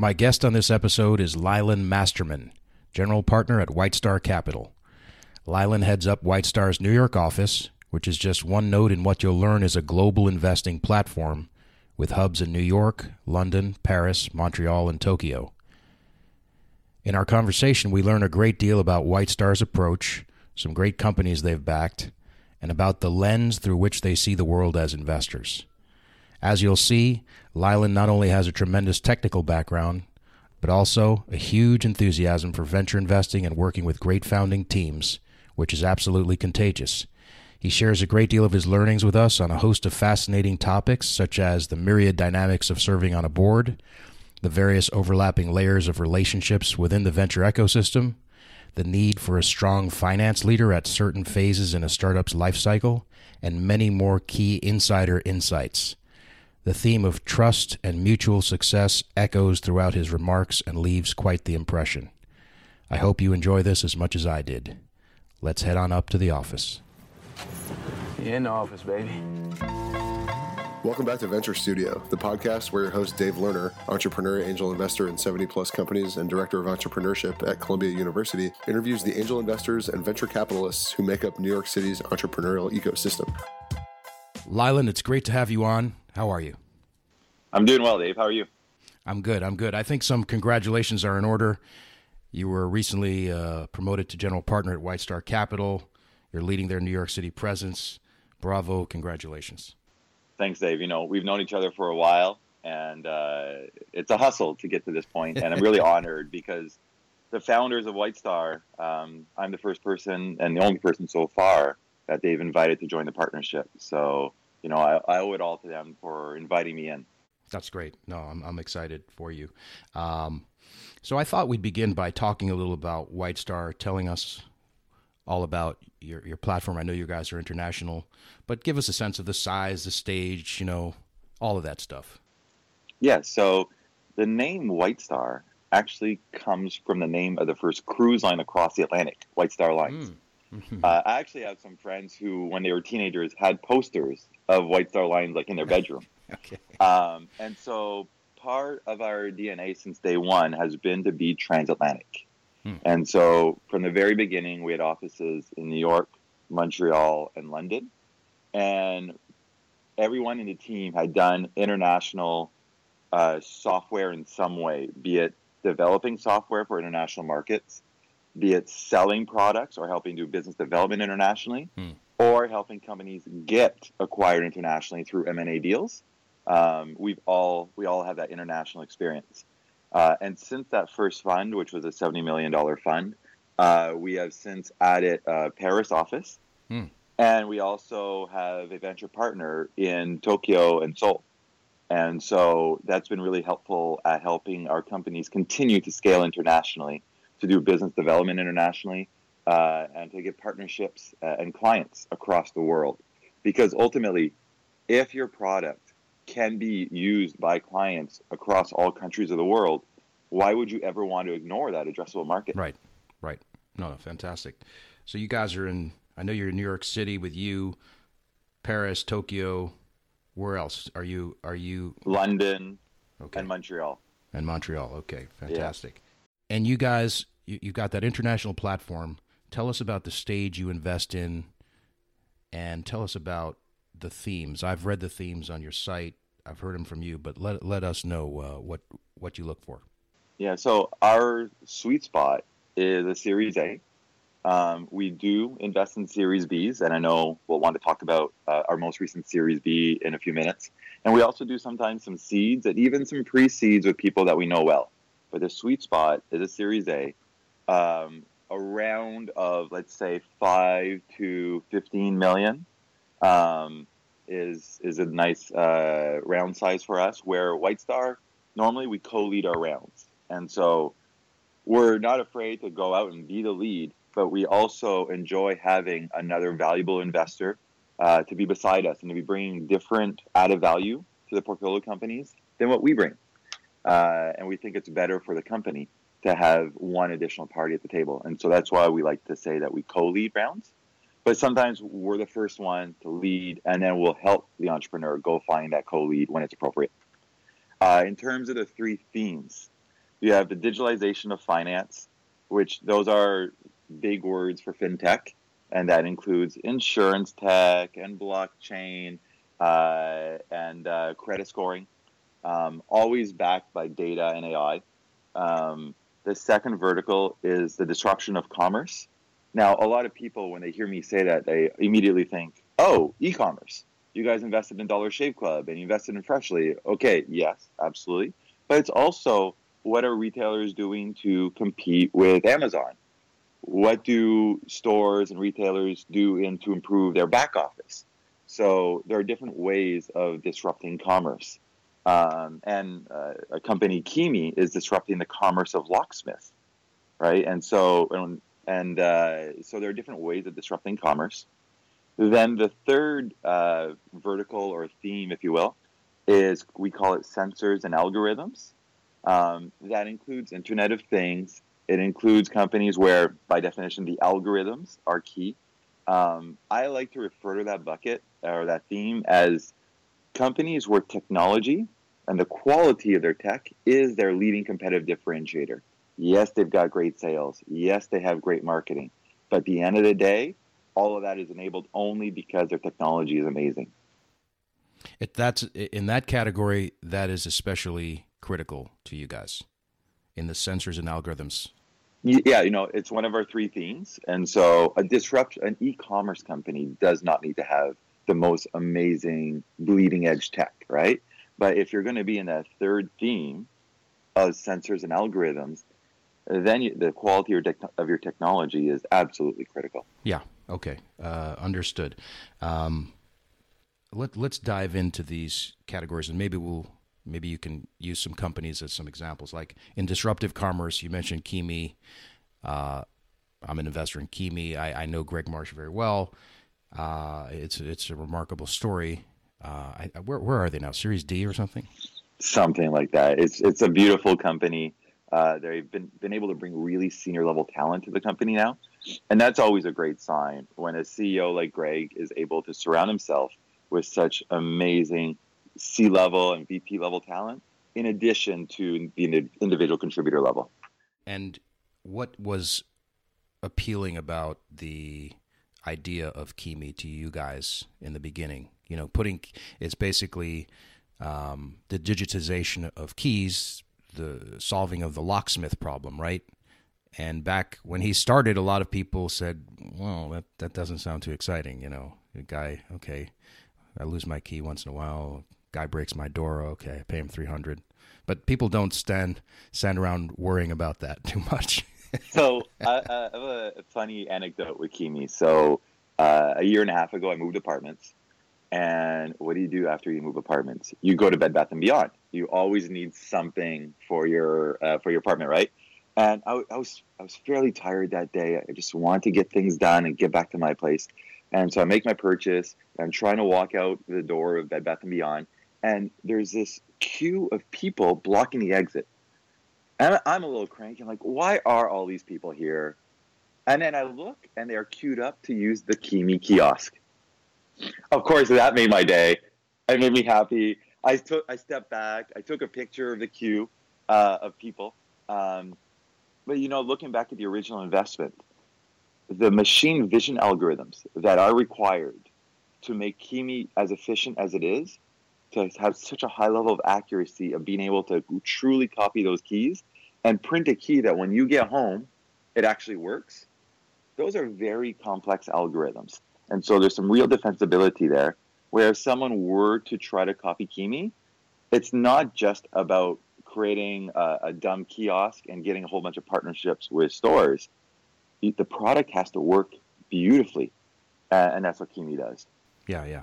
My guest on this episode is Lylan Masterman, General Partner at White Star Capital. Lylan heads up White Star's New York office, which is just one node in what you'll learn is a global investing platform with hubs in New York, London, Paris, Montreal, and Tokyo. In our conversation, we learn a great deal about White Star's approach, some great companies they've backed, and about the lens through which they see the world as investors. As you'll see, Lylan not only has a tremendous technical background, but also a huge enthusiasm for venture investing and working with great founding teams, which is absolutely contagious. He shares a great deal of his learnings with us on a host of fascinating topics, such as the myriad dynamics of serving on a board, the various overlapping layers of relationships within the venture ecosystem, the need for a strong finance leader at certain phases in a startup's life cycle, and many more key insider insights. The theme of trust and mutual success echoes throughout his remarks and leaves quite the impression. I hope you enjoy this as much as I did. Let's head on up to the office. You're in the office, baby. Welcome back to Venture Studio, the podcast where your host Dave Lerner, entrepreneur, angel investor in 70-plus companies and director of entrepreneurship at Columbia University, interviews the angel investors and venture capitalists who make up New York City's entrepreneurial ecosystem. Lylan, it's great to have you on. How are you? I'm doing well, Dave. How are you? I'm good. I think some congratulations are in order. You were recently promoted to general partner at White Star Capital. You're leading their New York City presence. Bravo. Congratulations. Thanks, Dave. You know, we've known each other for a while, and it's a hustle to get to this point. And I'm really honored because the founders of White Star, I'm the first person and the only person so far that they've invited to join the partnership. So, you know, I owe it all to them for inviting me in. That's great. No, I'm excited for you. So I thought we'd begin by talking a little about White Star, telling us all about your platform. I know you guys are international, but give us a sense of the size, the stage, you know, all of that stuff. Yeah, so the name White Star actually comes from the name of the first cruise line across the Atlantic, White Star Lines. I actually have some friends who, when they were teenagers, had posters of White Star Lines like in their bedroom. Okay. And so part of our DNA since day one has been to be transatlantic. And so from the very beginning, we had offices in New York, Montreal, and London. And everyone in the team had done international software in some way, be it developing software for international markets, be it selling products or helping do business development internationally, or helping companies get acquired internationally through M&A deals. We all have that international experience. And since that first fund, which was a $70 million fund, we have since added a Paris office. And we also have a venture partner in Tokyo and Seoul. And so that's been really helpful at helping our companies continue to scale internationally, to do business development internationally, and to get partnerships and clients across the world. Because ultimately, if your product can be used by clients across all countries of the world, why would you ever want to ignore that addressable market? Right. No, fantastic. So you guys are in, I know you're in New York City with you, Paris, Tokyo, where else? Are you? London, okay. and Montreal. Okay, fantastic. Yeah. And you guys, you've got that international platform. Tell us about the stage you invest in and tell us about the themes. I've read the themes on your site. I've heard them from you, but let us know what you look for. Yeah, so our sweet spot is a Series A. We do invest in Series Bs, and I know we'll want to talk about our most recent Series B in a few minutes. And we also do sometimes some seeds and even some pre-seeds with people that we know well. But the sweet spot is a Series A, a round of, let's say, 5 to 15 million. Is a nice round size for us, where White Star, normally we co-lead our rounds. And so we're not afraid to go out and be the lead, but we also enjoy having another valuable investor to be beside us and to be bringing different added value to the portfolio companies than what we bring. And we think it's better for the company to have one additional party at the table. And so that's why we like to say that we co-lead rounds. But sometimes we're the first one to lead, and then we'll help the entrepreneur go find that co-lead when it's appropriate. In terms of the three themes, You have the digitalization of finance, which those are big words for fintech, and that includes insurance tech and blockchain and credit scoring, always backed by data and AI. The second vertical is the disruption of commerce. Now, a lot of people, when they hear me say that, they immediately think, oh, e-commerce. You guys invested in Dollar Shave Club and you invested in Freshly. Okay, yes, absolutely. But it's also, what are retailers doing to compete with Amazon? What do stores and retailers do to improve their back office? So there are different ways of disrupting commerce. And a company, Kimi, is disrupting the commerce of locksmith, right? And so there are different ways of disrupting commerce. Then the third vertical or theme, if you will, is we call it sensors and algorithms. That includes Internet of Things. It includes companies where, by definition, the algorithms are key. I like to refer to that bucket or that theme as companies where technology and the quality of their tech is their leading competitive differentiator. Yes, they've got great sales. Yes, they have great marketing. But at the end of the day, all of that is enabled only because their technology is amazing. That's in that category, that is especially critical to you guys in the sensors and algorithms. Yeah, it's one of our three themes. And so an e-commerce company does not need to have the most amazing bleeding edge tech, right? But if you're going to be in that third theme of sensors and algorithms, then the quality of your technology is absolutely critical. Yeah. Okay. Understood. Let's dive into these categories, and maybe you can use some companies as some examples. Like in disruptive commerce, you mentioned Kimi. I'm an investor in Kimi. I know Greg Marsh very well. It's a remarkable story. Where are they now? Series D or something? Something like that. It's a beautiful company. They've been able to bring really senior level talent to the company now, and that's always a great sign when a CEO like Greg is able to surround himself with such amazing C level and VP level talent, in addition to the individual contributor level. And what was appealing about the idea of Kimi to you guys in the beginning? It's basically the digitization of keys, the solving of the locksmith problem, right? And back when he started, a lot of people said, well, that doesn't sound too exciting. The guy, okay, I lose my key once in a while. Guy breaks my door. Okay, I pay him $300. But people don't stand around worrying about that too much. So I have a funny anecdote with Kimi. So a year and a half ago, I moved apartments. And what do you do after you move apartments? You go to Bed Bath & Beyond. You always need something for your apartment, right? And I was fairly tired that day. I just wanted to get things done and get back to my place. And so I make my purchase. I'm trying to walk out the door of Bed Bath & Beyond. And there's this queue of people blocking the exit. And I'm a little cranky. I'm like, why are all these people here? And then I look, and they are queued up to use the Kimi kiosk. Of course, that made my day. It made me happy. I stepped back. I took a picture of the queue of people. But looking back at the original investment, the machine vision algorithms that are required to make Kimi as efficient as it is, to have such a high level of accuracy of being able to truly copy those keys and print a key that when you get home, it actually works. Those are very complex algorithms. And so there's some real defensibility there, where if someone were to try to copy Kimi, it's not just about creating a dumb kiosk and getting a whole bunch of partnerships with stores. The product has to work beautifully, and that's what Kimi does. Yeah.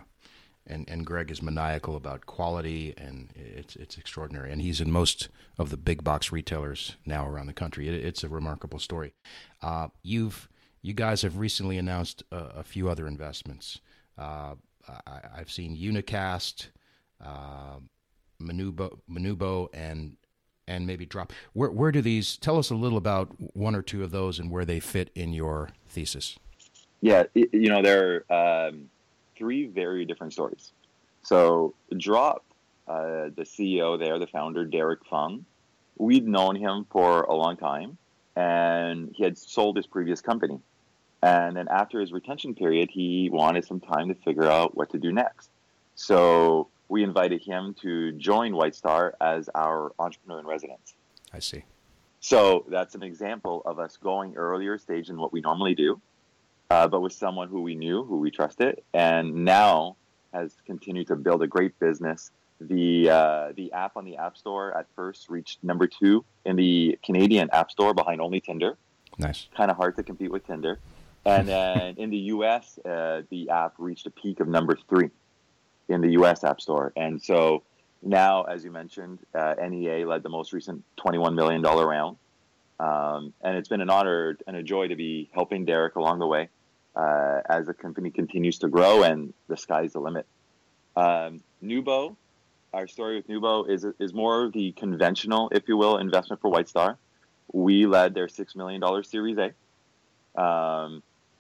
And Greg is maniacal about quality, and it's extraordinary. And he's in most of the big box retailers now around the country. It's a remarkable story. You guys have recently announced a few other investments. I've seen Unicast, Nubo, and maybe Drop. Where do these? Tell us a little about one or two of those and where they fit in your thesis. Yeah, there are three very different stories. So Drop, the CEO there, the founder, Derek Fung, we'd known him for a long time, and he had sold his previous company. And then after his retention period, he wanted some time to figure out what to do next. So we invited him to join White Star as our entrepreneur in residence. I see. So that's an example of us going earlier stage than what we normally do, but with someone who we knew, who we trusted, and now has continued to build a great business. The app on the App Store at first reached number 2 in the Canadian App Store behind only Tinder. Nice. Kind of hard to compete with Tinder. And then in the U.S., the app reached a peak of number 3 in the U.S. App Store. And so now, as you mentioned, NEA led the most recent $21 million round. And it's been an honor and a joy to be helping Derek along the way as the company continues to grow and the sky's the limit. Nubo, our story with Nubo is more of the conventional, if you will, investment for White Star. We led their $6 million Series A.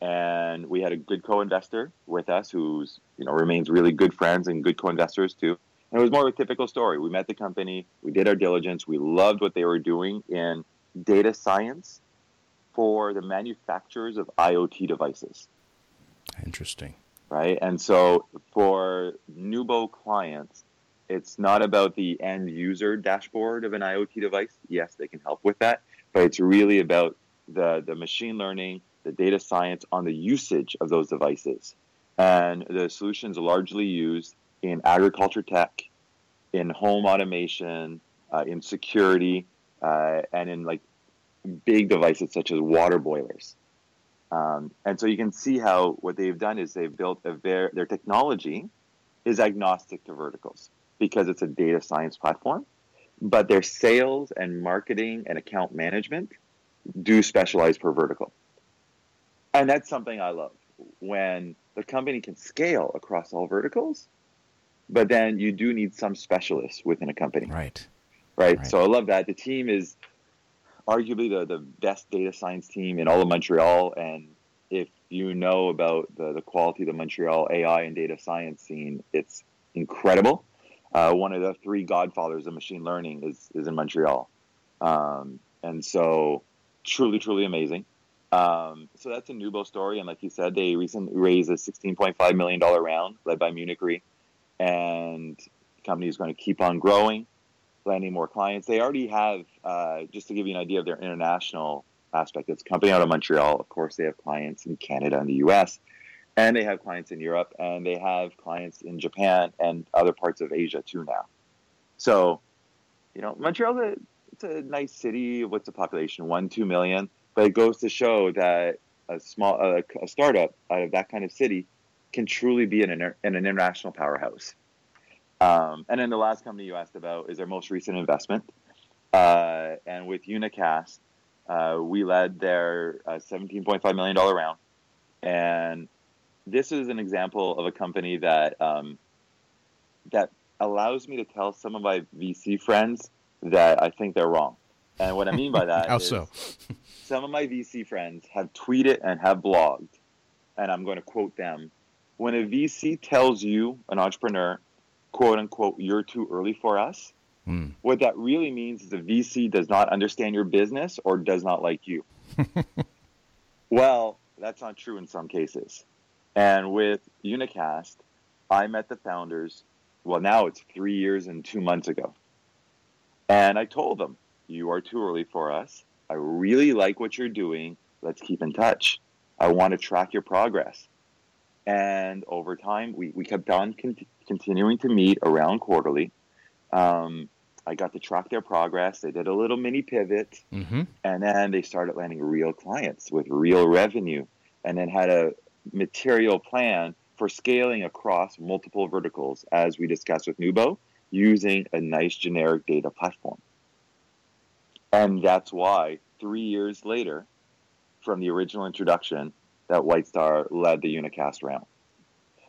And we had a good co-investor with us who's, remains really good friends and good co-investors too. And it was more of a typical story. We met the company, we did our diligence, we loved what they were doing in data science for the manufacturers of IoT devices. Interesting. Right? And so for Nubo clients, it's not about the end user dashboard of an IoT device. Yes, they can help with that, but it's really about the machine learning, the data science on the usage of those devices. And the solutions largely used in agriculture tech, in home automation, in security, and in like big devices such as water boilers. And so you can see how what they've done is they've built their technology is agnostic to verticals because it's a data science platform, but their sales and marketing and account management do specialize per vertical. And that's something I love, when the company can scale across all verticals, but then you do need some specialists within a company. Right. So I love that. The team is arguably the best data science team in all of Montreal. And if you know about the quality of the Montreal AI and data science scene, it's incredible. One of the 3 godfathers of machine learning is in Montreal. And so truly amazing. So that's a Nubo story. And like you said, they recently raised a $16.5 million round led by Munich Re. And the company is going to keep on growing, landing more clients. They already have, just to give you an idea of their international aspect, it's a company out of Montreal. Of course, they have clients in Canada and the U.S. And they have clients in Europe. And they have clients in Japan and other parts of Asia too now. So, Montreal's it's a nice city. What's the population? 2 million. But it goes to show that a startup out of that kind of city can truly be an international powerhouse. And then the last company you asked about is their most recent investment. And with Unicast, we led their $17.5 million round. And this is an example of a company that that allows me to tell some of my VC friends that I think they're wrong. And what I mean by that is some of my VC friends have tweeted and have blogged, and I'm going to quote them. When a VC tells you, an entrepreneur, quote unquote, you're too early for us, what that really means is a VC does not understand your business or does not like you. Well, that's not true in some cases. And with Unicast, I met the founders, now it's 3 years and 2 months ago. And I told them, you are too early for us. I really like what you're doing. Let's keep in touch. I want to track your progress. And over time, we kept on continuing to meet around quarterly. I got to track their progress. They did a little mini pivot. And then they started landing real clients with real revenue, and then had a material plan for scaling across multiple verticals, as we discussed with Nubo, using a nice generic data platform. And that's why 3 years later, from the original introduction, that White Star led the Unicast round.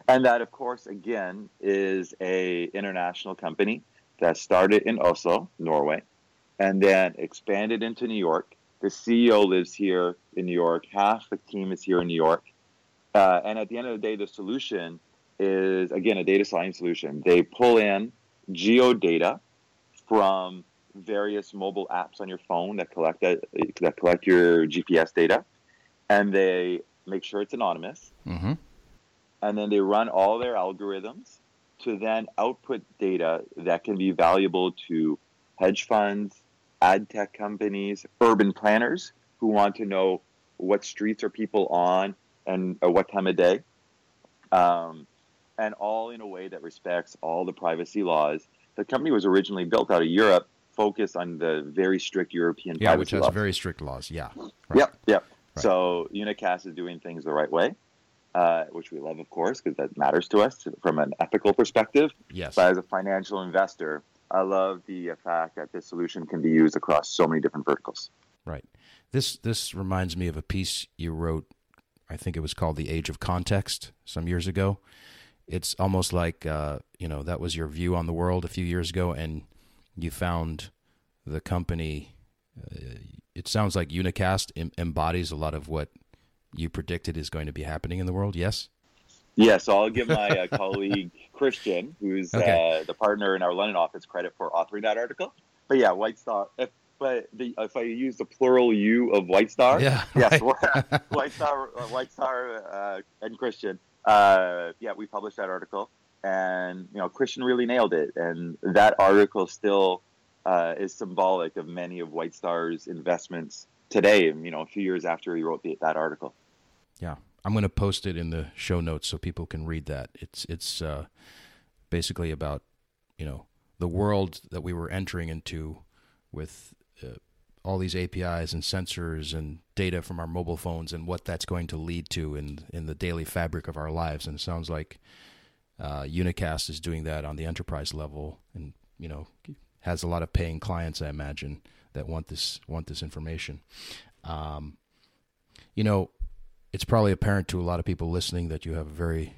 And that, of course, again, is an international company that started in Oslo, Norway, and then expanded into New York. The CEO lives here in New York. Half the team is here in New York. And at the end of the day, the solution is, again, a data science solution. They pull in geodata from various mobile apps on your phone that collect your GPS data, and they make sure it's anonymous. Mm-hmm. And then they run all their algorithms to then output data that can be valuable to hedge funds, ad tech companies, urban planners who want to know what streets are people on and at what time of day, and all in a way that respects all the privacy laws. The company was originally built out of Europe, focused on the very strict European privacy laws. Yeah, which has very strict laws, yeah. Right. Yep. Right. So Unicast is doing things the right way, which we love, of course, because that matters to us from an ethical perspective. Yes. But as a financial investor, I love the fact that this solution can be used across so many different verticals. Right. This reminds me of a piece you wrote, I think it was called The Age of Context, some years ago. It's almost like, that was your view on the world a few years ago, and you found the company. It sounds like Unicast embodies a lot of what you predicted is going to be happening in the world, yes? Yeah, so I'll give my colleague, Christian, who's the partner in our London office, credit for authoring that article. But yeah, White Star... If I use the plural "you" of White Star, White Star, and Christian, we published that article, and Christian really nailed it, and that article still is symbolic of many of White Star's investments today. A few years after he wrote that article. Yeah, I'm going to post it in the show notes so people can read that. It's basically about the world that we were entering into with all these APIs and sensors and data from our mobile phones and what that's going to lead to in the daily fabric of our lives. And it sounds like Unicast is doing that on the enterprise level and, has a lot of paying clients, I imagine, that want this information. It's probably apparent to a lot of people listening that you have a very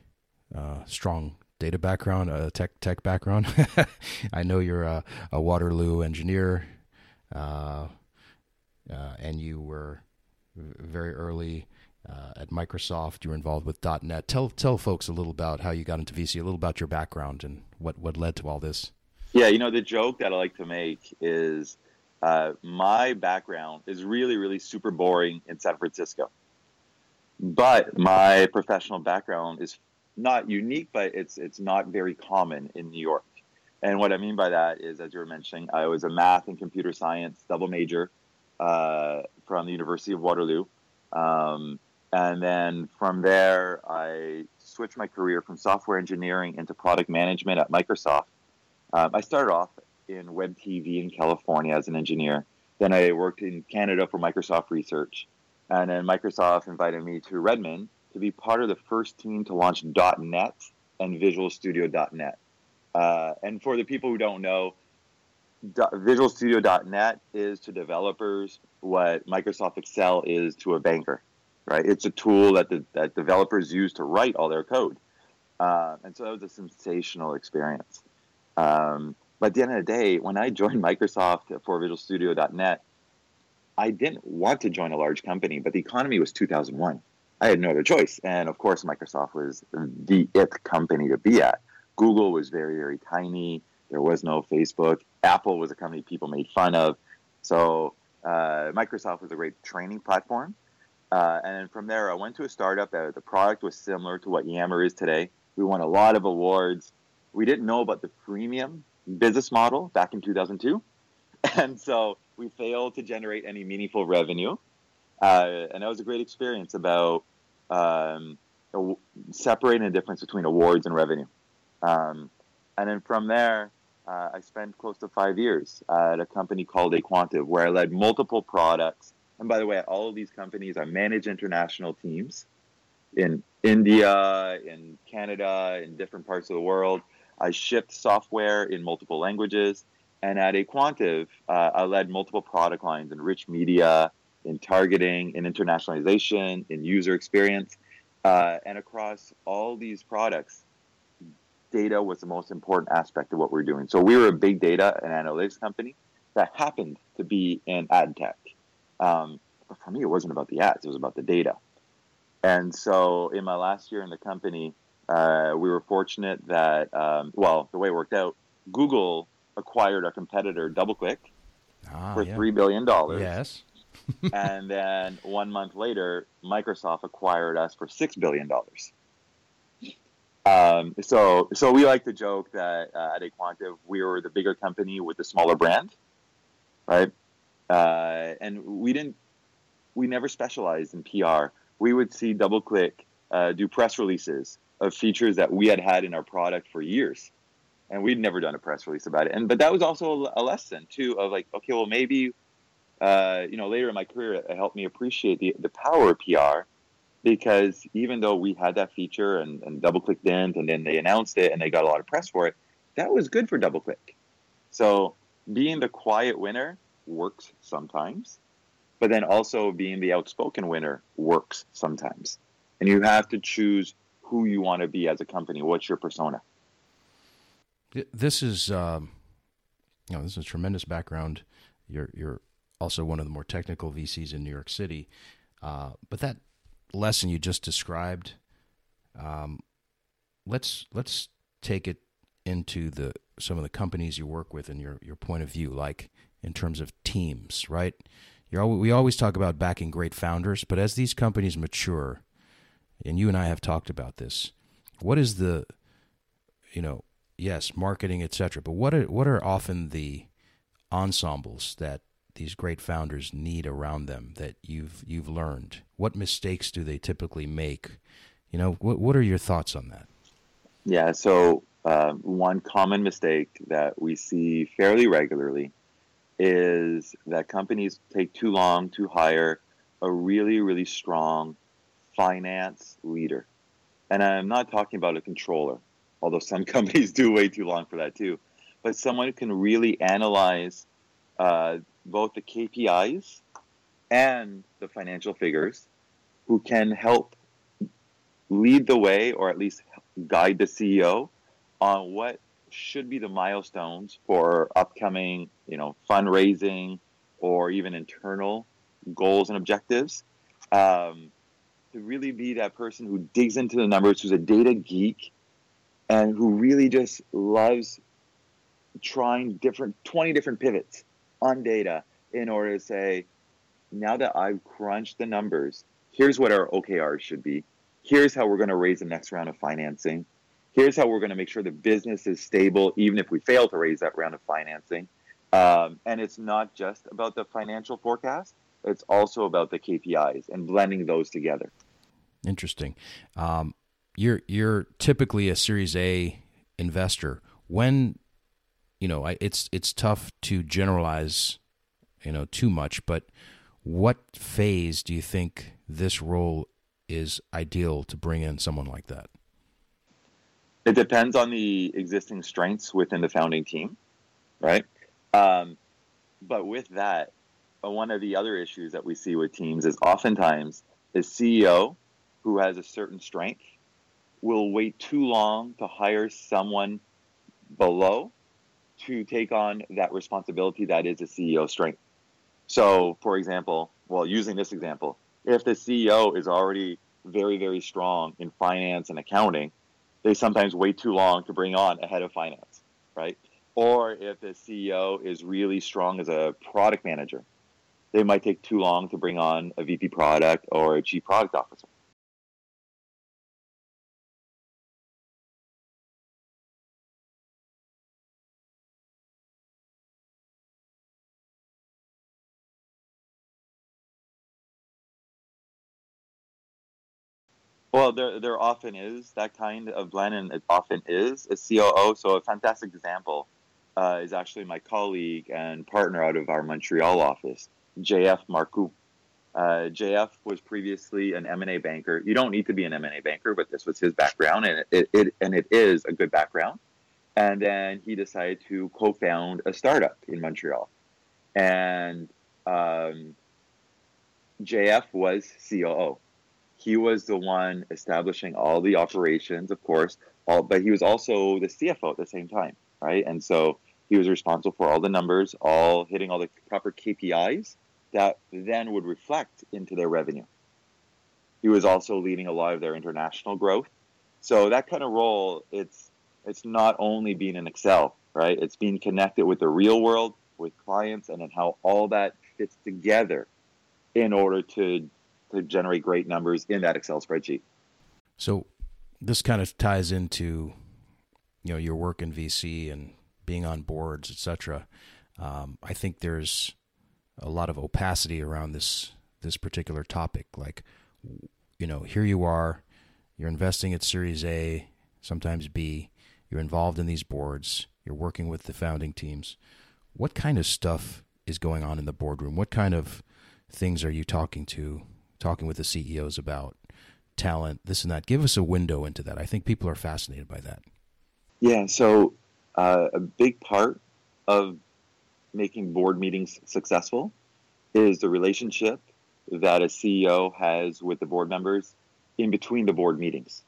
strong data background, a tech background. I know you're a Waterloo engineer. And you were very early at Microsoft. You were involved with .NET. Tell folks a little about how you got into VC, a little about your background and what led to all this. Yeah, the joke that I like to make is my background is really, really super boring in San Francisco. But my professional background is not unique, but it's not very common in New York. And what I mean by that is, as you were mentioning, I was a math and computer science double major from the University of Waterloo. And then from there, I switched my career from software engineering into product management at Microsoft. I started off in WebTV in California as an engineer. Then I worked in Canada for Microsoft Research. And then Microsoft invited me to Redmond to be part of the first team to launch .NET and Visual Studio .NET. And for the people who don't know, Visual Studio .NET is to developers what Microsoft Excel is to a banker, right? It's a tool that developers use to write all their code. And so that was a sensational experience. But at the end of the day, when I joined Microsoft for Visual Studio .NET, I didn't want to join a large company, but the economy was 2001. I had no other choice. And of course, Microsoft was the it company to be at. Google was very, very tiny. There was no Facebook. Apple was a company people made fun of. So Microsoft was a great training platform. And then from there, I went to a startup that the product was similar to what Yammer is today. We won a lot of awards. We didn't know about the freemium business model back in 2002. And so we failed to generate any meaningful revenue. And that was a great experience about separating the difference between awards and revenue. And then from there, I spent close to 5 years at a company called AQuantive, where I led multiple products. And by the way, at all of these companies, I manage international teams in India, in Canada, in different parts of the world. I shipped software in multiple languages. And at AQuantive, I led multiple product lines in rich media, in targeting, in internationalization, in user experience. And across all these products, data was the most important aspect of what we're doing. So we were a big data and analytics company that happened to be in ad tech. But for me, it wasn't about the ads. It was about the data. And so in my last year in the company, we were fortunate that, the way it worked out, Google acquired our competitor, DoubleClick, for $3 billion. Yes. And then 1 month later, Microsoft acquired us for $6 billion. So we like to joke that at AQuantive, we were the bigger company with the smaller brand, right? And we never specialized in PR. We would see DoubleClick do press releases of features that we had in our product for years. And we'd never done a press release about it. But that was also a lesson, too, of like, okay, well, maybe, later in my career, it helped me appreciate the power of PR, because even though we had that feature and DoubleClick didn't, and then they announced it and they got a lot of press for it, that was good for DoubleClick. So being the quiet winner works sometimes, but then also being the outspoken winner works sometimes. And you have to choose who you want to be as a company. What's your persona? This is, this is a tremendous background. You're also one of the more technical VCs in New York City, but that lesson you just described, let's take it into some of the companies you work with and your point of view, like in terms of teams, right? We always talk about backing great founders, but as these companies mature, and you and I have talked about this, what is the, yes, marketing, et cetera, but what are often the ensembles that these great founders need around them that you've learned? What mistakes do they typically make? What are your thoughts on that? Yeah, so one common mistake that we see fairly regularly is that companies take too long to hire a really, really strong finance leader. And I'm not talking about a controller, although some companies do wait too long for that too, but someone who can really analyze both the KPIs and the financial figures, who can help lead the way or at least guide the CEO on what should be the milestones for upcoming, fundraising or even internal goals and objectives. To really be that person who digs into the numbers, who's a data geek, and who really just loves trying 20 different pivots on data in order to say, now that I've crunched the numbers, here's what our OKRs should be. Here's how we're going to raise the next round of financing. Here's how we're going to make sure the business is stable, even if we fail to raise that round of financing. And it's not just about the financial forecast. It's also about the KPIs and blending those together. Interesting. You're typically a Series A investor. When, it's tough to generalize, too much, but what phase do you think this role is ideal to bring in someone like that? It depends on the existing strengths within the founding team, right? But with that, one of the other issues that we see with teams is oftentimes the CEO who has a certain strength will wait too long to hire someone below to take on that responsibility that is a CEO strength. So, for example, using this example, if the CEO is already very, very strong in finance and accounting, they sometimes wait too long to bring on a head of finance, right? Or if the CEO is really strong as a product manager, they might take too long to bring on a VP product or a chief product officer. Well, there often is that kind of blend, and it often is a COO. So a fantastic example is actually my colleague and partner out of our Montreal office, J.F. Marcoux. J.F. was previously an M&A banker. You don't need to be an M&A banker, but this was his background, and it is a good background. And then he decided to co-found a startup in Montreal. And J.F. was COO. He was the one establishing all the operations, of course, but he was also the CFO at the same time, right? And so he was responsible for all the numbers, hitting all the proper KPIs that then would reflect into their revenue. He was also leading a lot of their international growth. So that kind of role, it's not only being in Excel, right? It's being connected with the real world with clients, and then how all that fits together in order to generate great numbers in that Excel spreadsheet. So this kind of ties into, you know, your work in VC and being on boards, et cetera. I think there's a lot of opacity around this particular topic. Like, you know, here you are, you're investing at Series A, sometimes B, you're involved in these boards, you're working with the founding teams. What kind of stuff is going on in the boardroom? What kind of things are you talking with the CEOs about? Talent, this and that. Give us a window into that. I think people are fascinated by that. Yeah, so a big part of making board meetings successful is the relationship that a CEO has with the board members in between the board meetings.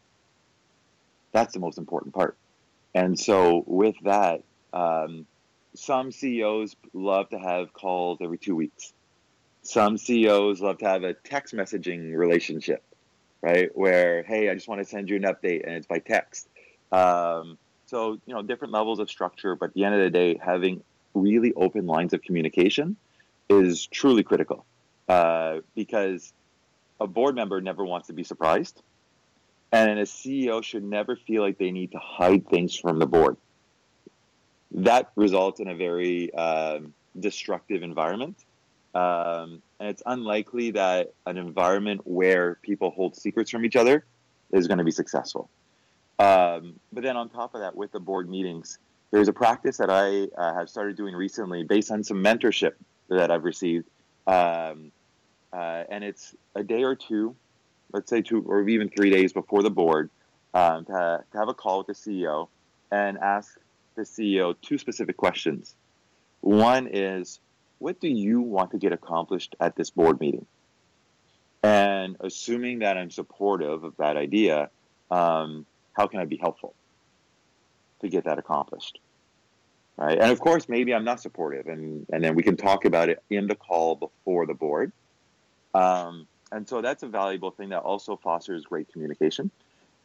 That's the most important part. And so with that, some CEOs love to have calls every 2 weeks. Some CEOs love to have a text messaging relationship, right? Where, hey, I just want to send you an update, and it's by text. So, you know, different levels of structure, but at the end of the day, having really open lines of communication is truly critical, because a board member never wants to be surprised, and a CEO should never feel like they need to hide things from the board. That results in a very destructive environment. And it's unlikely that an environment where people hold secrets from each other is going to be successful. But then on top of that, with the board meetings, there's a practice that I have started doing recently based on some mentorship that I've received. And it's a day or two, let's say 2 or even 3 days before the board, to have a call with the CEO and ask the CEO two specific questions. One is, what do you want to get accomplished at this board meeting? And assuming that I'm supportive of that idea, how can I be helpful to get that accomplished? Right? And of course, maybe I'm not supportive, and then we can talk about it in the call before the board. And so that's a valuable thing that also fosters great communication.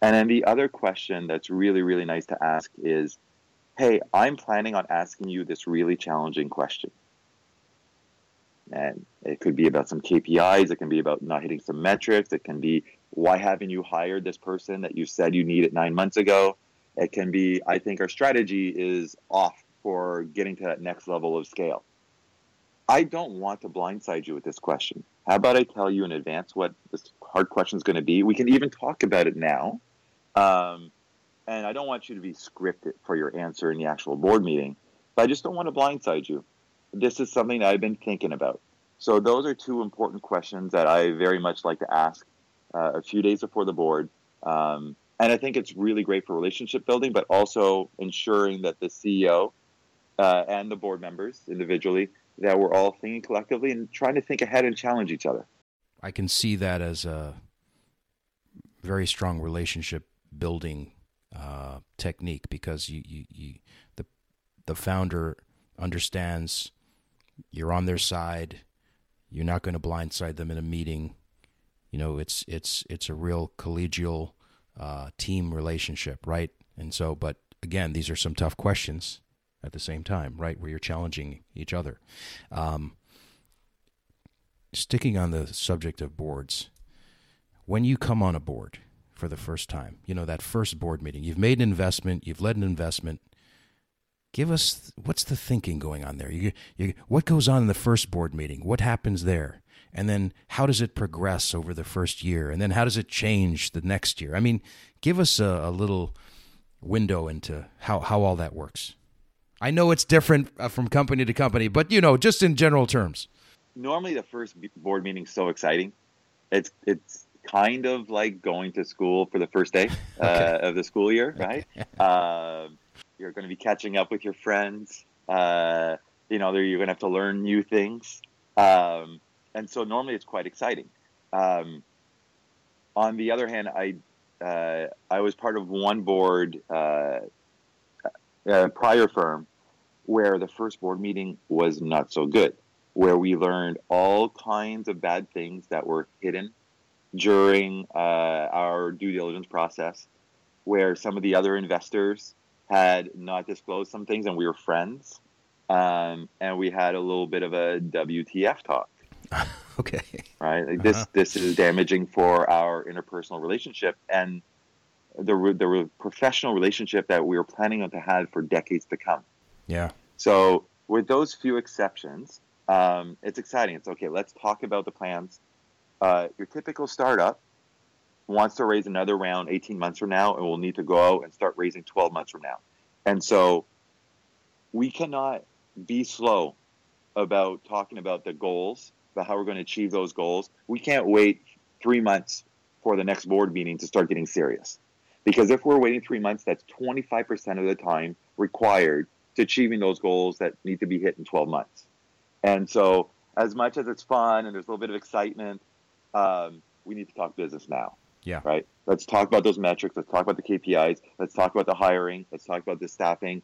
And then the other question that's really, really nice to ask is, hey, I'm planning on asking you this really challenging question. And it could be about some KPIs. It can be about not hitting some metrics. It can be, why haven't you hired this person that you said you needed 9 months ago? It can be, I think our strategy is off for getting to that next level of scale. I don't want to blindside you with this question. How about I tell you in advance what this hard question is going to be? We can even talk about it now. And I don't want you to be scripted for your answer in the actual board meeting. But I just don't want to blindside you. This is something that I've been thinking about. So those are two important questions that I very much like to ask a few days before the board. And I think it's really great for relationship building, but also ensuring that the CEO and the board members individually, that we're all thinking collectively and trying to think ahead and challenge each other. I can see that as a very strong relationship building technique, because the founder understands you're on their side. You're not going to blindside them in a meeting. You know, it's a real collegial team relationship, right? And so, but again, these are some tough questions at the same time, right? Where you're challenging each other. Sticking on the subject of boards, when you come on a board for the first time, you know, that first board meeting, you've made an investment, you've led an investment. Give us, what's the thinking going on there? What goes on in the first board meeting? What happens there? And then how does it progress over the first year? And then how does it change the next year? I mean, give us a little window into how all that works. I know it's different from company to company, but, you know, just in general terms. Normally the first board meeting is so exciting. It's kind of like going to school for the first day of the school year, right? Okay. You're going to be catching up with your friends. You know, you're going to have to learn new things. And so normally it's quite exciting. On the other hand, I was part of one board, a prior firm, where the first board meeting was not so good, where we learned all kinds of bad things that were hidden during our due diligence process, where some of the other investors had not disclosed some things, and we were friends. And we had a little bit of a WTF talk. Okay. Right. Like this is damaging for our interpersonal relationship and the professional relationship that we were planning on to have for decades to come. Yeah. So with those few exceptions, it's exciting. It's okay. Let's talk about the plans. Your typical startup wants to raise another round 18 months from now, and will need to go out and start raising 12 months from now. And so we cannot be slow about talking about the goals, about how we're going to achieve those goals. We can't wait 3 months for the next board meeting to start getting serious. Because if we're waiting 3 months, that's 25% of the time required to achieving those goals that need to be hit in 12 months. And so as much as it's fun and there's a little bit of excitement, we need to talk business now. Yeah. Right? Let's talk about those metrics. Let's talk about the KPIs. Let's talk about the hiring. Let's talk about the staffing.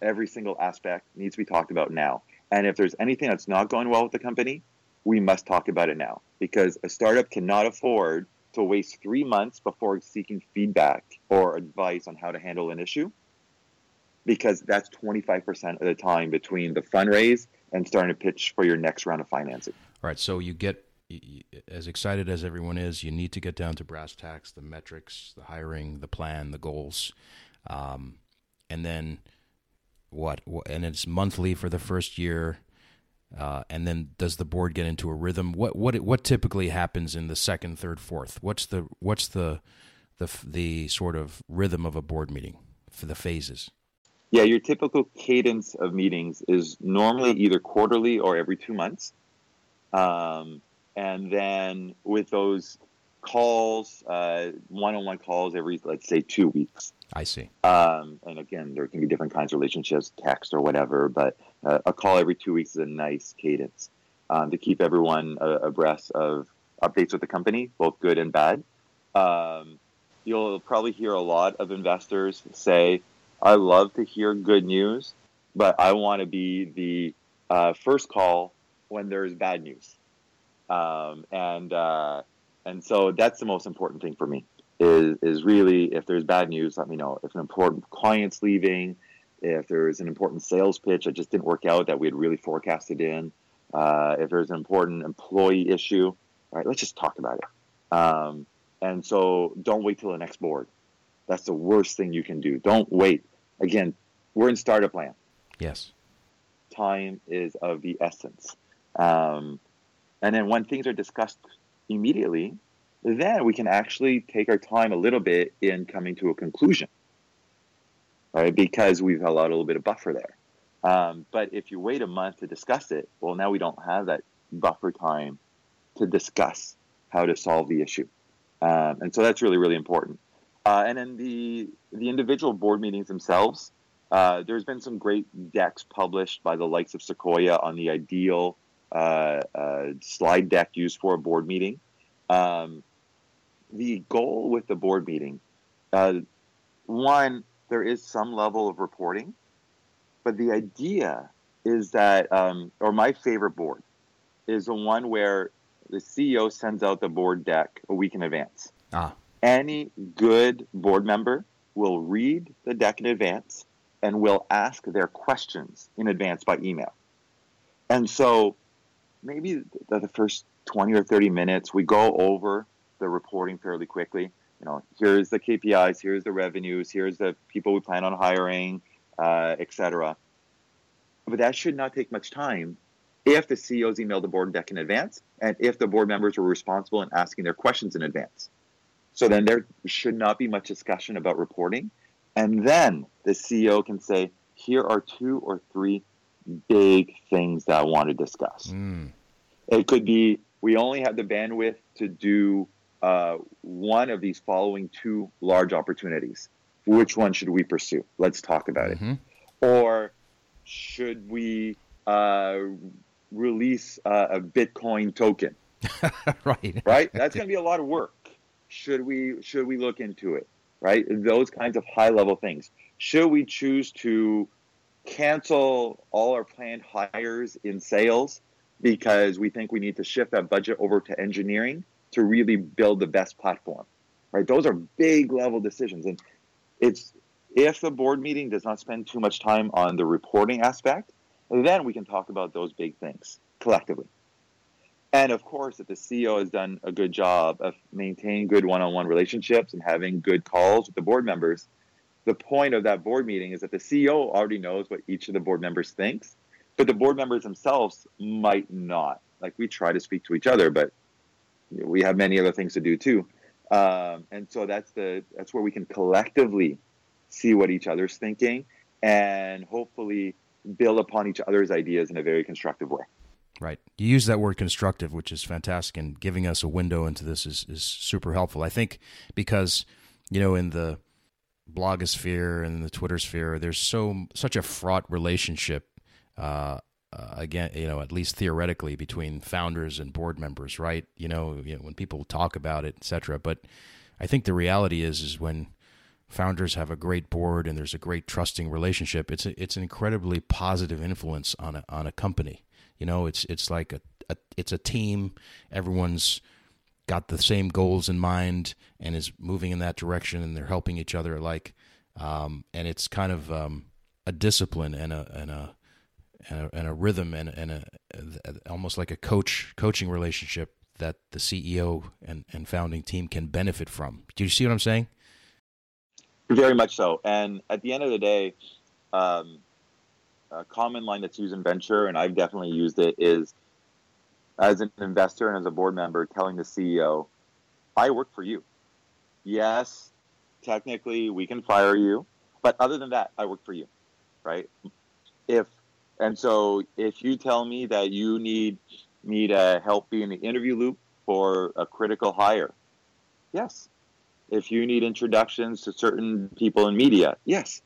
Every single aspect needs to be talked about now. And if there's anything that's not going well with the company, we must talk about it now, because a startup cannot afford to waste 3 months before seeking feedback or advice on how to handle an issue, because that's 25% of the time between the fundraise and starting to pitch for your next round of financing. All right. So you get as excited as everyone is, you need to get down to brass tacks, the metrics, the hiring, the plan, the goals. And then what? And it's monthly for the first year. And then does the board get into a rhythm? What typically happens in the second, third, fourth? What's the sort of rhythm of a board meeting for the phases? Yeah, your typical cadence of meetings is normally either quarterly or every 2 months. And then with those calls, one-on-one calls every, let's say, 2 weeks. I see. And again, there can be different kinds of relationships, text or whatever, but a call every 2 weeks is a nice cadence to keep everyone abreast of updates with the company, both good and bad. You'll probably hear a lot of investors say, I love to hear good news, but I want to be the first call when there's bad news. And so that's the most important thing for me. Is really, if there's bad news, let me know. If an important client's leaving, if there's an important sales pitch that just didn't work out that we had really forecasted in, if there's an important employee issue, right, let's just talk about it. And so don't wait till the next board. That's the worst thing you can do. Don't wait. Again, we're in startup land. Yes. Time is of the essence. And then when things are discussed immediately, then we can actually take our time a little bit in coming to a conclusion, right? Because we've allowed a little bit of buffer there. But if you wait a month to discuss it, well, now we don't have that buffer time to discuss how to solve the issue. And so that's really, really important. And then the individual board meetings themselves, there's been some great decks published by the likes of Sequoia on the ideal slide deck used for a board meeting. The goal with the board meeting, one, there is some level of reporting, but the idea is that, or my favorite board is the one where the CEO sends out the board deck a week in advance. Any good board member will read the deck in advance and will ask their questions in advance by email. And so maybe the first 20 or 30 minutes, we go over the reporting fairly quickly. You know, here's the KPIs, here's the revenues, here's the people we plan on hiring, et cetera. But that should not take much time if the CEOs emailed the board deck in advance and if the board members were responsible in asking their questions in advance. So then there should not be much discussion about reporting. And then the CEO can say, here are 2 or 3 big things that I want to discuss. It could be, we only have the bandwidth to do one of these following 2 large opportunities. Which one should we pursue? Let's talk about it. Or should we release a Bitcoin token? Right. Right? That's going to be a lot of work. Should we look into it? Right? Those kinds of high-level things. Should we choose to cancel all our planned hires in sales because we think we need to shift that budget over to engineering to really build the best platform, right? Those are big level decisions. And it's If the board meeting does not spend too much time on the reporting aspect, then we can talk about those big things collectively. And of course, if the CEO has done a good job of maintaining good one-on-one relationships and having good calls with the board members, the point of that board meeting is that the CEO already knows what each of the board members thinks, but the board members themselves might not. Like, we try to speak to each other, but we have many other things to do too. And so that's where we can collectively see what each other's thinking and hopefully build upon each other's ideas in a very constructive way. Right. You use that word constructive, which is fantastic, and giving us a window into this is super helpful. I think because, you know, in the blogosphere and the Twitter sphere, there's such a fraught relationship, again, you know, at least theoretically, between founders and board members, right? You know when people talk about it, et cetera. But I think the reality is when founders have a great board and there's a great trusting relationship, it's an incredibly positive influence on a company. You know, it's like a team. Everyone's got the same goals in mind and is moving in that direction, and they're helping each other. Like, and it's kind of a discipline and a rhythm and almost like a coaching relationship that the CEO and founding team can benefit from. Do you see what I'm saying? Very much so. And at the end of the day, a common line that's used in venture, and I've definitely used it, is as an investor and as a board member telling the CEO, I work for you. Yes, technically we can fire you, but other than that, I work for you, right? So if you tell me that you need me to help be in the interview loop for a critical hire, yes. If you need introductions to certain people in media, yes.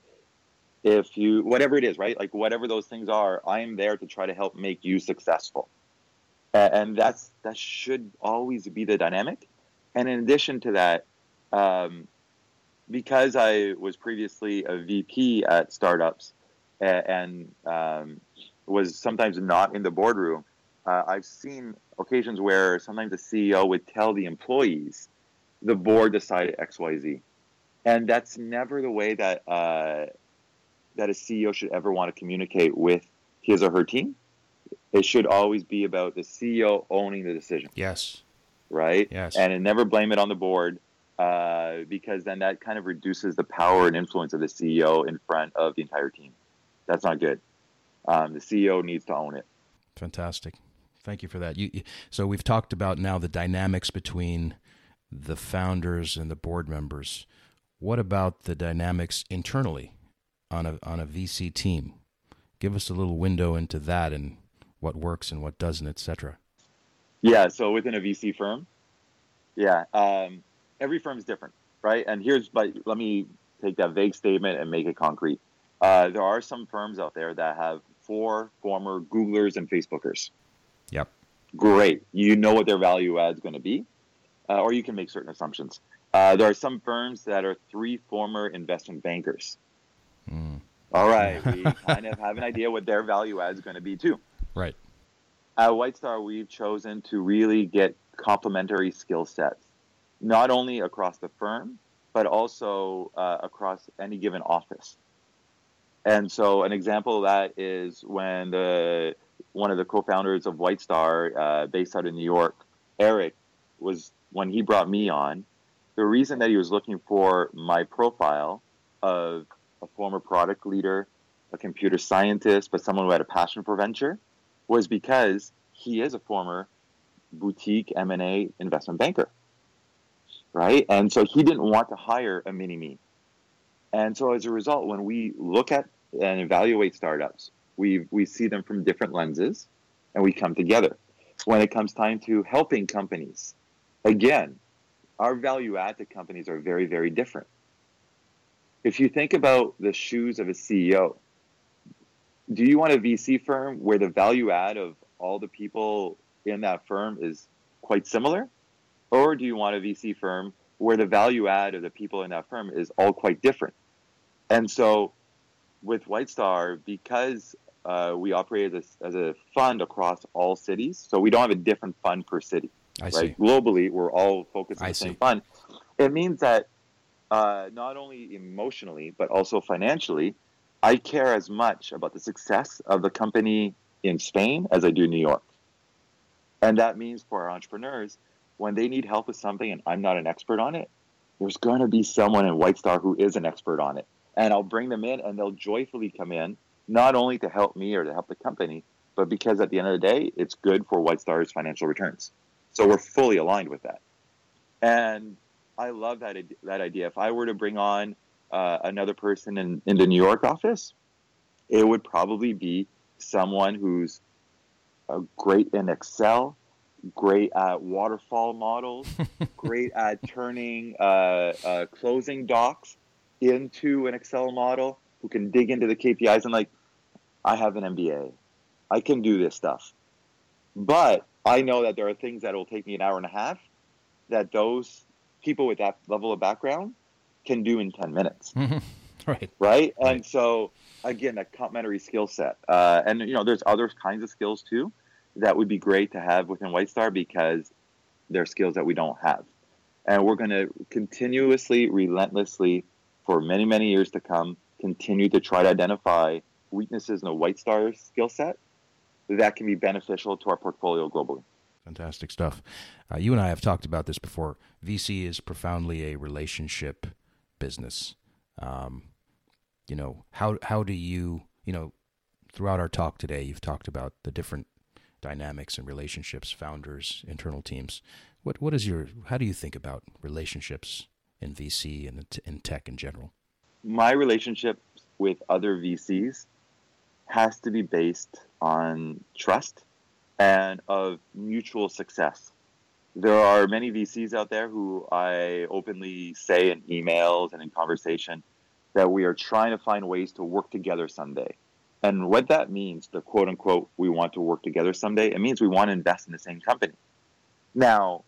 If you, whatever it is, right? Like, whatever those things are, I am there to try to help make you successful. And that should always be the dynamic. And in addition to that, because I was previously a VP at startups and was sometimes not in the boardroom, I've seen occasions where sometimes the CEO would tell the employees, the board decided X, Y, Z. And that's never the way that a CEO should ever want to communicate with his or her team. It should always be about the CEO owning the decision. Yes. Right? Yes. And never blame it on the board, because then that kind of reduces the power and influence of the CEO in front of the entire team. That's not good. The CEO needs to own it. Fantastic. Thank you for that. So we've talked about now the dynamics between the founders and the board members. What about the dynamics internally on a VC team? Give us a little window into that and what works and what doesn't, et cetera. Yeah, so within a VC firm, every firm is different, right? And let me take that vague statement and make it concrete. There are some firms out there that have 4 former Googlers and Facebookers. Yep. Great. You know what their value add is going to be, or you can make certain assumptions. There are some firms that are 3 former investment bankers. Mm. All right, we kind of have an idea what their value add is going to be too. Right. At White Star, we've chosen to really get complementary skill sets, not only across the firm, but also across any given office. And so an example of that is when one of the co-founders of White Star, based out in New York, Eric, when he brought me on, the reason that he was looking for my profile of a former product leader, a computer scientist, but someone who had a passion for venture, was because he is a former boutique M&A investment banker, right? And so he didn't want to hire a mini-me. And so as a result, when we look at and evaluate startups, we see them from different lenses and we come together. When it comes time to helping companies, again, our value add to companies are very, very different. If you think about the shoes of a CEO, do you want a VC firm where the value add of all the people in that firm is quite similar? Or do you want a VC firm where the value add of the people in that firm is all quite different? And so with White Star, because we operate as a fund across all cities, so we don't have a different fund per city. I see. Globally, we're all focused on the same fund. It means that not only emotionally, but also financially, I care as much about the success of the company in Spain as I do New York. And that means for our entrepreneurs, when they need help with something and I'm not an expert on it, there's going to be someone in White Star who is an expert on it. And I'll bring them in and they'll joyfully come in, not only to help me or to help the company, but because at the end of the day, it's good for White Star's financial returns. So we're fully aligned with that. And I love that idea. If I were to bring on another person in the New York office, it would probably be someone who's great in Excel, great at waterfall models, great at turning closing docs into an Excel model, who can dig into the KPIs and like, I have an MBA. I can do this stuff. But I know that there are things that will take me an hour and a half that those people with that level of background can do in 10 minutes. Mm-hmm. Right? And so, again, that complementary skill set. And, you know, there's other kinds of skills, too, that would be great to have within White Star because they're skills that we don't have. And we're going to continuously, relentlessly, for many, many years to come, continue to try to identify weaknesses in the White Star skill set that can be beneficial to our portfolio globally. Fantastic stuff. You and I have talked about this before. VC is profoundly a relationship business. You know, how do you, you know, throughout our talk today, you've talked about the different dynamics and relationships, founders, internal teams. What is your, how do you think about relationships in VC and in tech in general? My relationship with other VCs has to be based on trust and of mutual success. There are many VCs out there who I openly say in emails and in conversation that we are trying to find ways to work together someday. And what that means, the quote unquote, we want to work together someday, it means we want to invest in the same company. Now,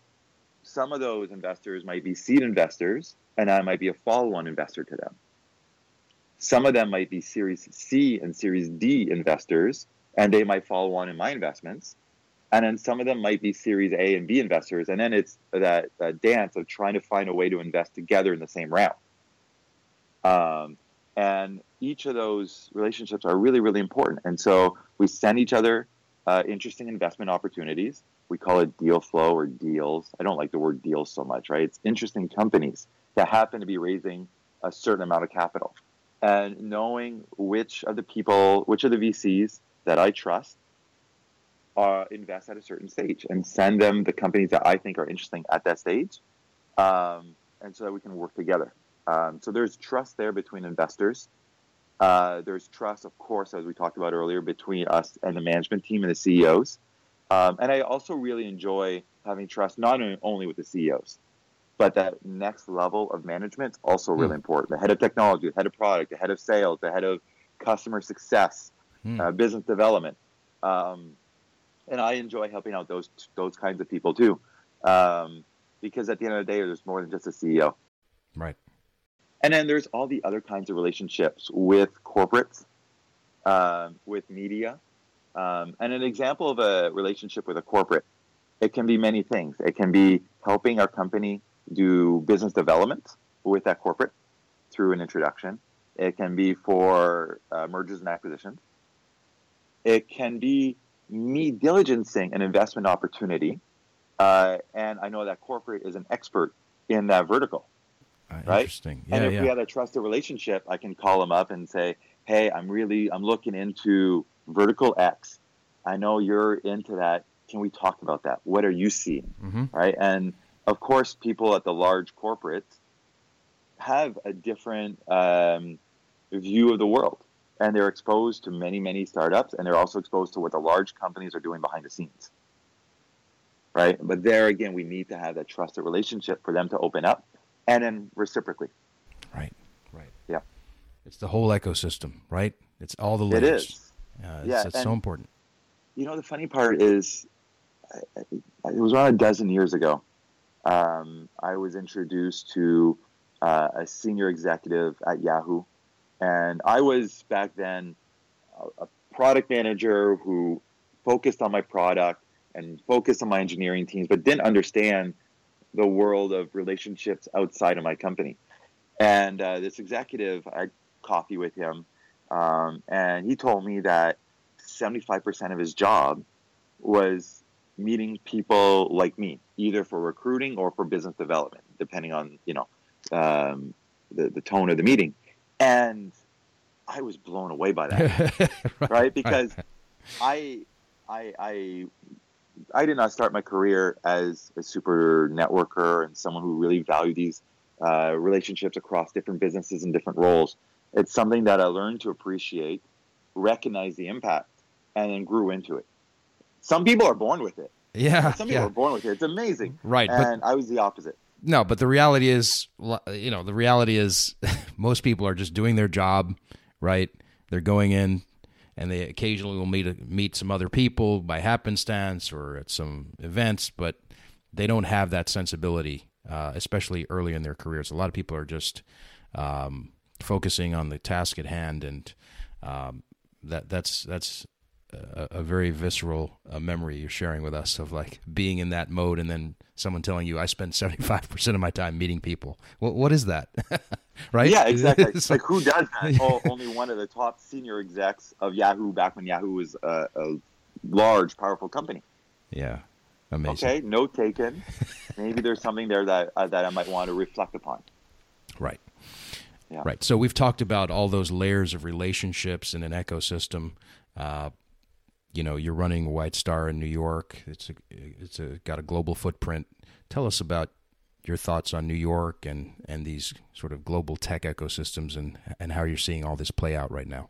some of those investors might be seed investors, and I might be a follow-on investor to them. Some of them might be Series C and Series D investors, and they might follow on in my investments. And then some of them might be Series A and B investors. And then it's that dance of trying to find a way to invest together in the same round. And each of those relationships are really, really important. And so we send each other interesting investment opportunities. We call it deal flow or deals. I don't like the word deals so much, right? It's interesting companies that happen to be raising a certain amount of capital. And knowing which of the people, which of the VCs that I trust invest at a certain stage and send them the companies that I think are interesting at that stage, and so that we can work together. So there's trust there between investors. There's trust, of course, as we talked about earlier, between us and the management team and the CEOs. And I also really enjoy having trust not only with the CEOs, but that next level of management is also really important. The head of technology, the head of product, the head of sales, the head of customer success, business development. And I enjoy helping out those kinds of people too, because at the end of the day, there's more than just a CEO. Right. And then there's all the other kinds of relationships with corporates, with media. And an example of a relationship with a corporate, it can be many things. It can be helping our company do business development with that corporate through an introduction. It can be for mergers and acquisitions. It can be me diligencing an investment opportunity. And I know that corporate is an expert in that vertical. Right? Interesting. Yeah, and if we had a trusted relationship, I can call them up and say, hey, I'm looking into vertical X. I know you're into that. Can we talk about that? What are you seeing? Mm-hmm. Right. And of course, people at the large corporates have a different view of the world, and they're exposed to many, many startups, and they're also exposed to what the large companies are doing behind the scenes. Right. But there again, we need to have that trusted relationship for them to open up, and then reciprocally. Right. Right. Yeah. It's the whole ecosystem, right? It's all the layers. It is. It's so important. You know, the funny part is, it was around a dozen years ago. I was introduced to a senior executive at Yahoo. And I was back then a product manager who focused on my product and focused on my engineering teams, but didn't understand the world of relationships outside of my company. And this executive, I had coffee with him, and he told me that 75% of his job was meeting people like me, either for recruiting or for business development, depending on, you know, the tone of the meeting. And I was blown away by that, right? Because I did not start my career as a super networker and someone who really valued these relationships across different businesses and different roles. It's something that I learned to appreciate, recognize the impact, and then grew into it. Some people are born with it. Yeah. Some people are born with it. It's amazing. Right. And I was the opposite. No, but the reality is, you know, the reality is most people are just doing their job, right? They're going in and they occasionally will meet some other people by happenstance or at some events, but they don't have that sensibility, especially early in their careers. A lot of people are just focusing on the task at hand, and that's a very visceral memory you're sharing with us of like being in that mode, and then someone telling you, I spend 75% of my time meeting people. What is that? Right? Yeah, exactly. Like, who does that? Oh, only one of the top senior execs of Yahoo back when Yahoo was a large, powerful company. Yeah. Amazing. Okay. Note taken. Maybe there's something there that I might want to reflect upon. Right. Yeah. Right. So we've talked about all those layers of relationships in an ecosystem. You know, you're running White Star in New York. It's got a global footprint. Tell us about your thoughts on New York and these sort of global tech ecosystems and how you're seeing all this play out right now.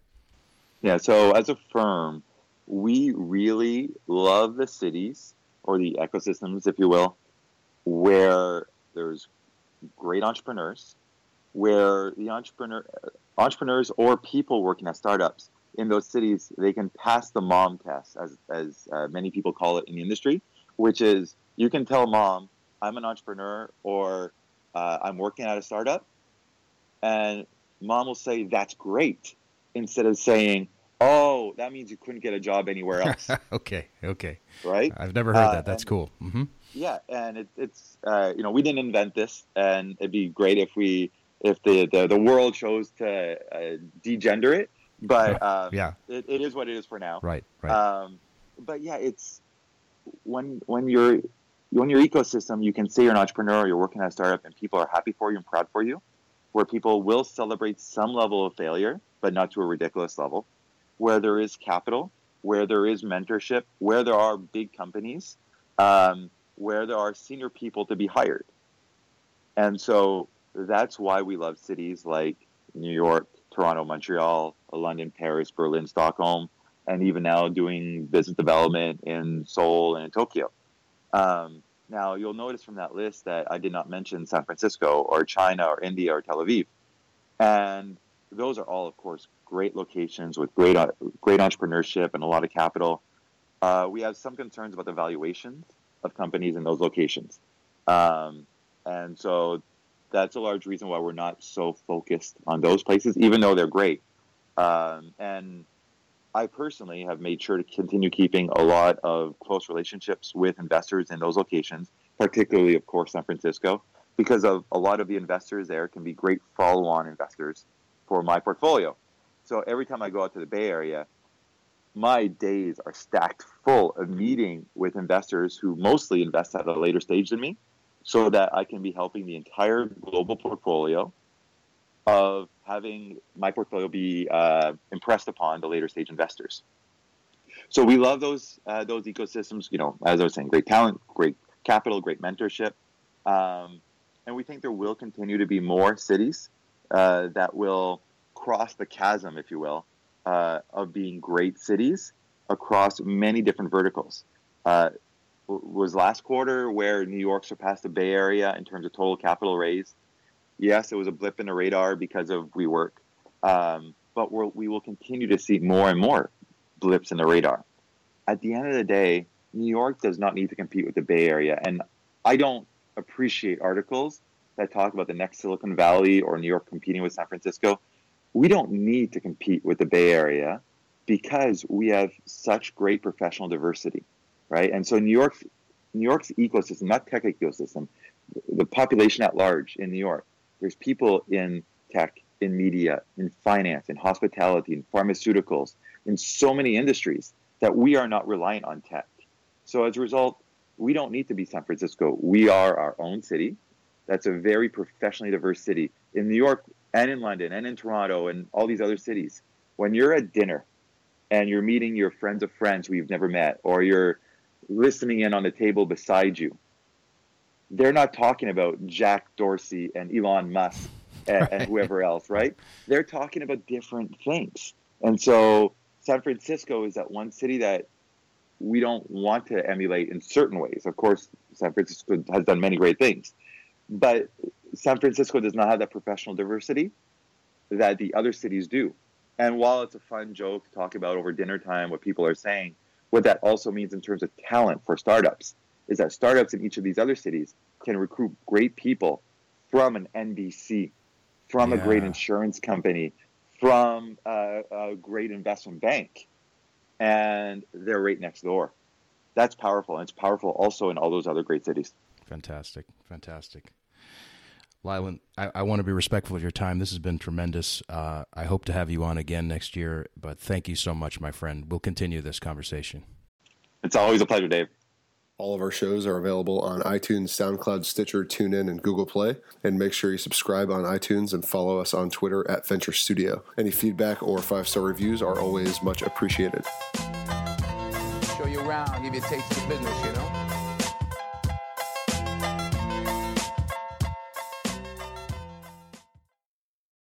Yeah. So as a firm, we really love the cities or the ecosystems, if you will, where there's great entrepreneurs, where the entrepreneurs or people working at startups in those cities, they can pass the mom test, as many people call it in the industry, which is you can tell mom, I'm an entrepreneur or I'm working at a startup. And mom will say, that's great, instead of saying, oh, that means you couldn't get a job anywhere else. Okay. Right? I've never heard that. That's cool. Mm-hmm. Yeah, and it's you know, we didn't invent this, and it'd be great if the world chose to de-gender it, but it is what it is for now. Right. But yeah, it's when your ecosystem, you can say you're an entrepreneur, you're working at a startup, and people are happy for you and proud for you, where people will celebrate some level of failure, but not to a ridiculous level, where there is capital, where there is mentorship, where there are big companies, where there are senior people to be hired. And so that's why we love cities like New York, Toronto, Montreal, London, Paris, Berlin, Stockholm, and even now doing business development in Seoul and in Tokyo. Now, you'll notice from that list that I did not mention San Francisco or China or India or Tel Aviv. And those are all, of course, great locations with great entrepreneurship and a lot of capital. We have some concerns about the valuations of companies in those locations. And so that's a large reason why we're not so focused on those places, even though they're great. And I personally have made sure to continue keeping a lot of close relationships with investors in those locations, particularly, of course, San Francisco, because of a lot of the investors there can be great follow-on investors for my portfolio. So every time I go out to the Bay Area, my days are stacked full of meeting with investors who mostly invest at a later stage than me, so that I can be helping the entire global portfolio of having my portfolio be impressed upon the later stage investors. So we love those ecosystems, you know, as I was saying, great talent, great capital, great mentorship. And we think there will continue to be more cities that will cross the chasm, if you will, of being great cities across many different verticals. Was last quarter where New York surpassed the Bay Area in terms of total capital raised. Yes, it was a blip in the radar because of WeWork, but we will continue to see more and more blips in the radar. At the end of the day, New York does not need to compete with the Bay Area, and I don't appreciate articles that talk about the next Silicon Valley or New York competing with San Francisco. We don't need to compete with the Bay Area because we have such great professional diversity, right? And so New York's ecosystem, not tech ecosystem, the population at large in New York There's people in tech, in media, in finance, in hospitality, in pharmaceuticals, in so many industries that we are not reliant on tech. So as a result, we don't need to be San Francisco. We are our own city. That's a very professionally diverse city. In New York and in London and in Toronto and all these other cities, when you're at dinner and you're meeting your friends of friends who you've never met, or you're listening in on the table beside you, they're not talking about Jack Dorsey and Elon Musk and, and whoever else, right? They're talking about different things. And so San Francisco is that one city that we don't want to emulate in certain ways. Of course, San Francisco has done many great things, but San Francisco does not have that professional diversity that the other cities do. And while it's a fun joke to talk about over dinner time what people are saying, what that also means in terms of talent for startups is that startups in each of these other cities can recruit great people from an NBC, from a great insurance company, from a great investment bank, and they're right next door. That's powerful, and it's powerful also in all those other great cities. Fantastic, fantastic. Lylan, I want to be respectful of your time. This has been tremendous. I hope to have you on again next year, but thank you so much, my friend. We'll continue this conversation. It's always a pleasure, Dave. All of our shows are available on iTunes, SoundCloud, Stitcher, TuneIn, and Google Play. And make sure you subscribe on iTunes and follow us on Twitter at Venture Studio. Any feedback or 5-star reviews are always much appreciated. Show you around, give you a taste of business, you know?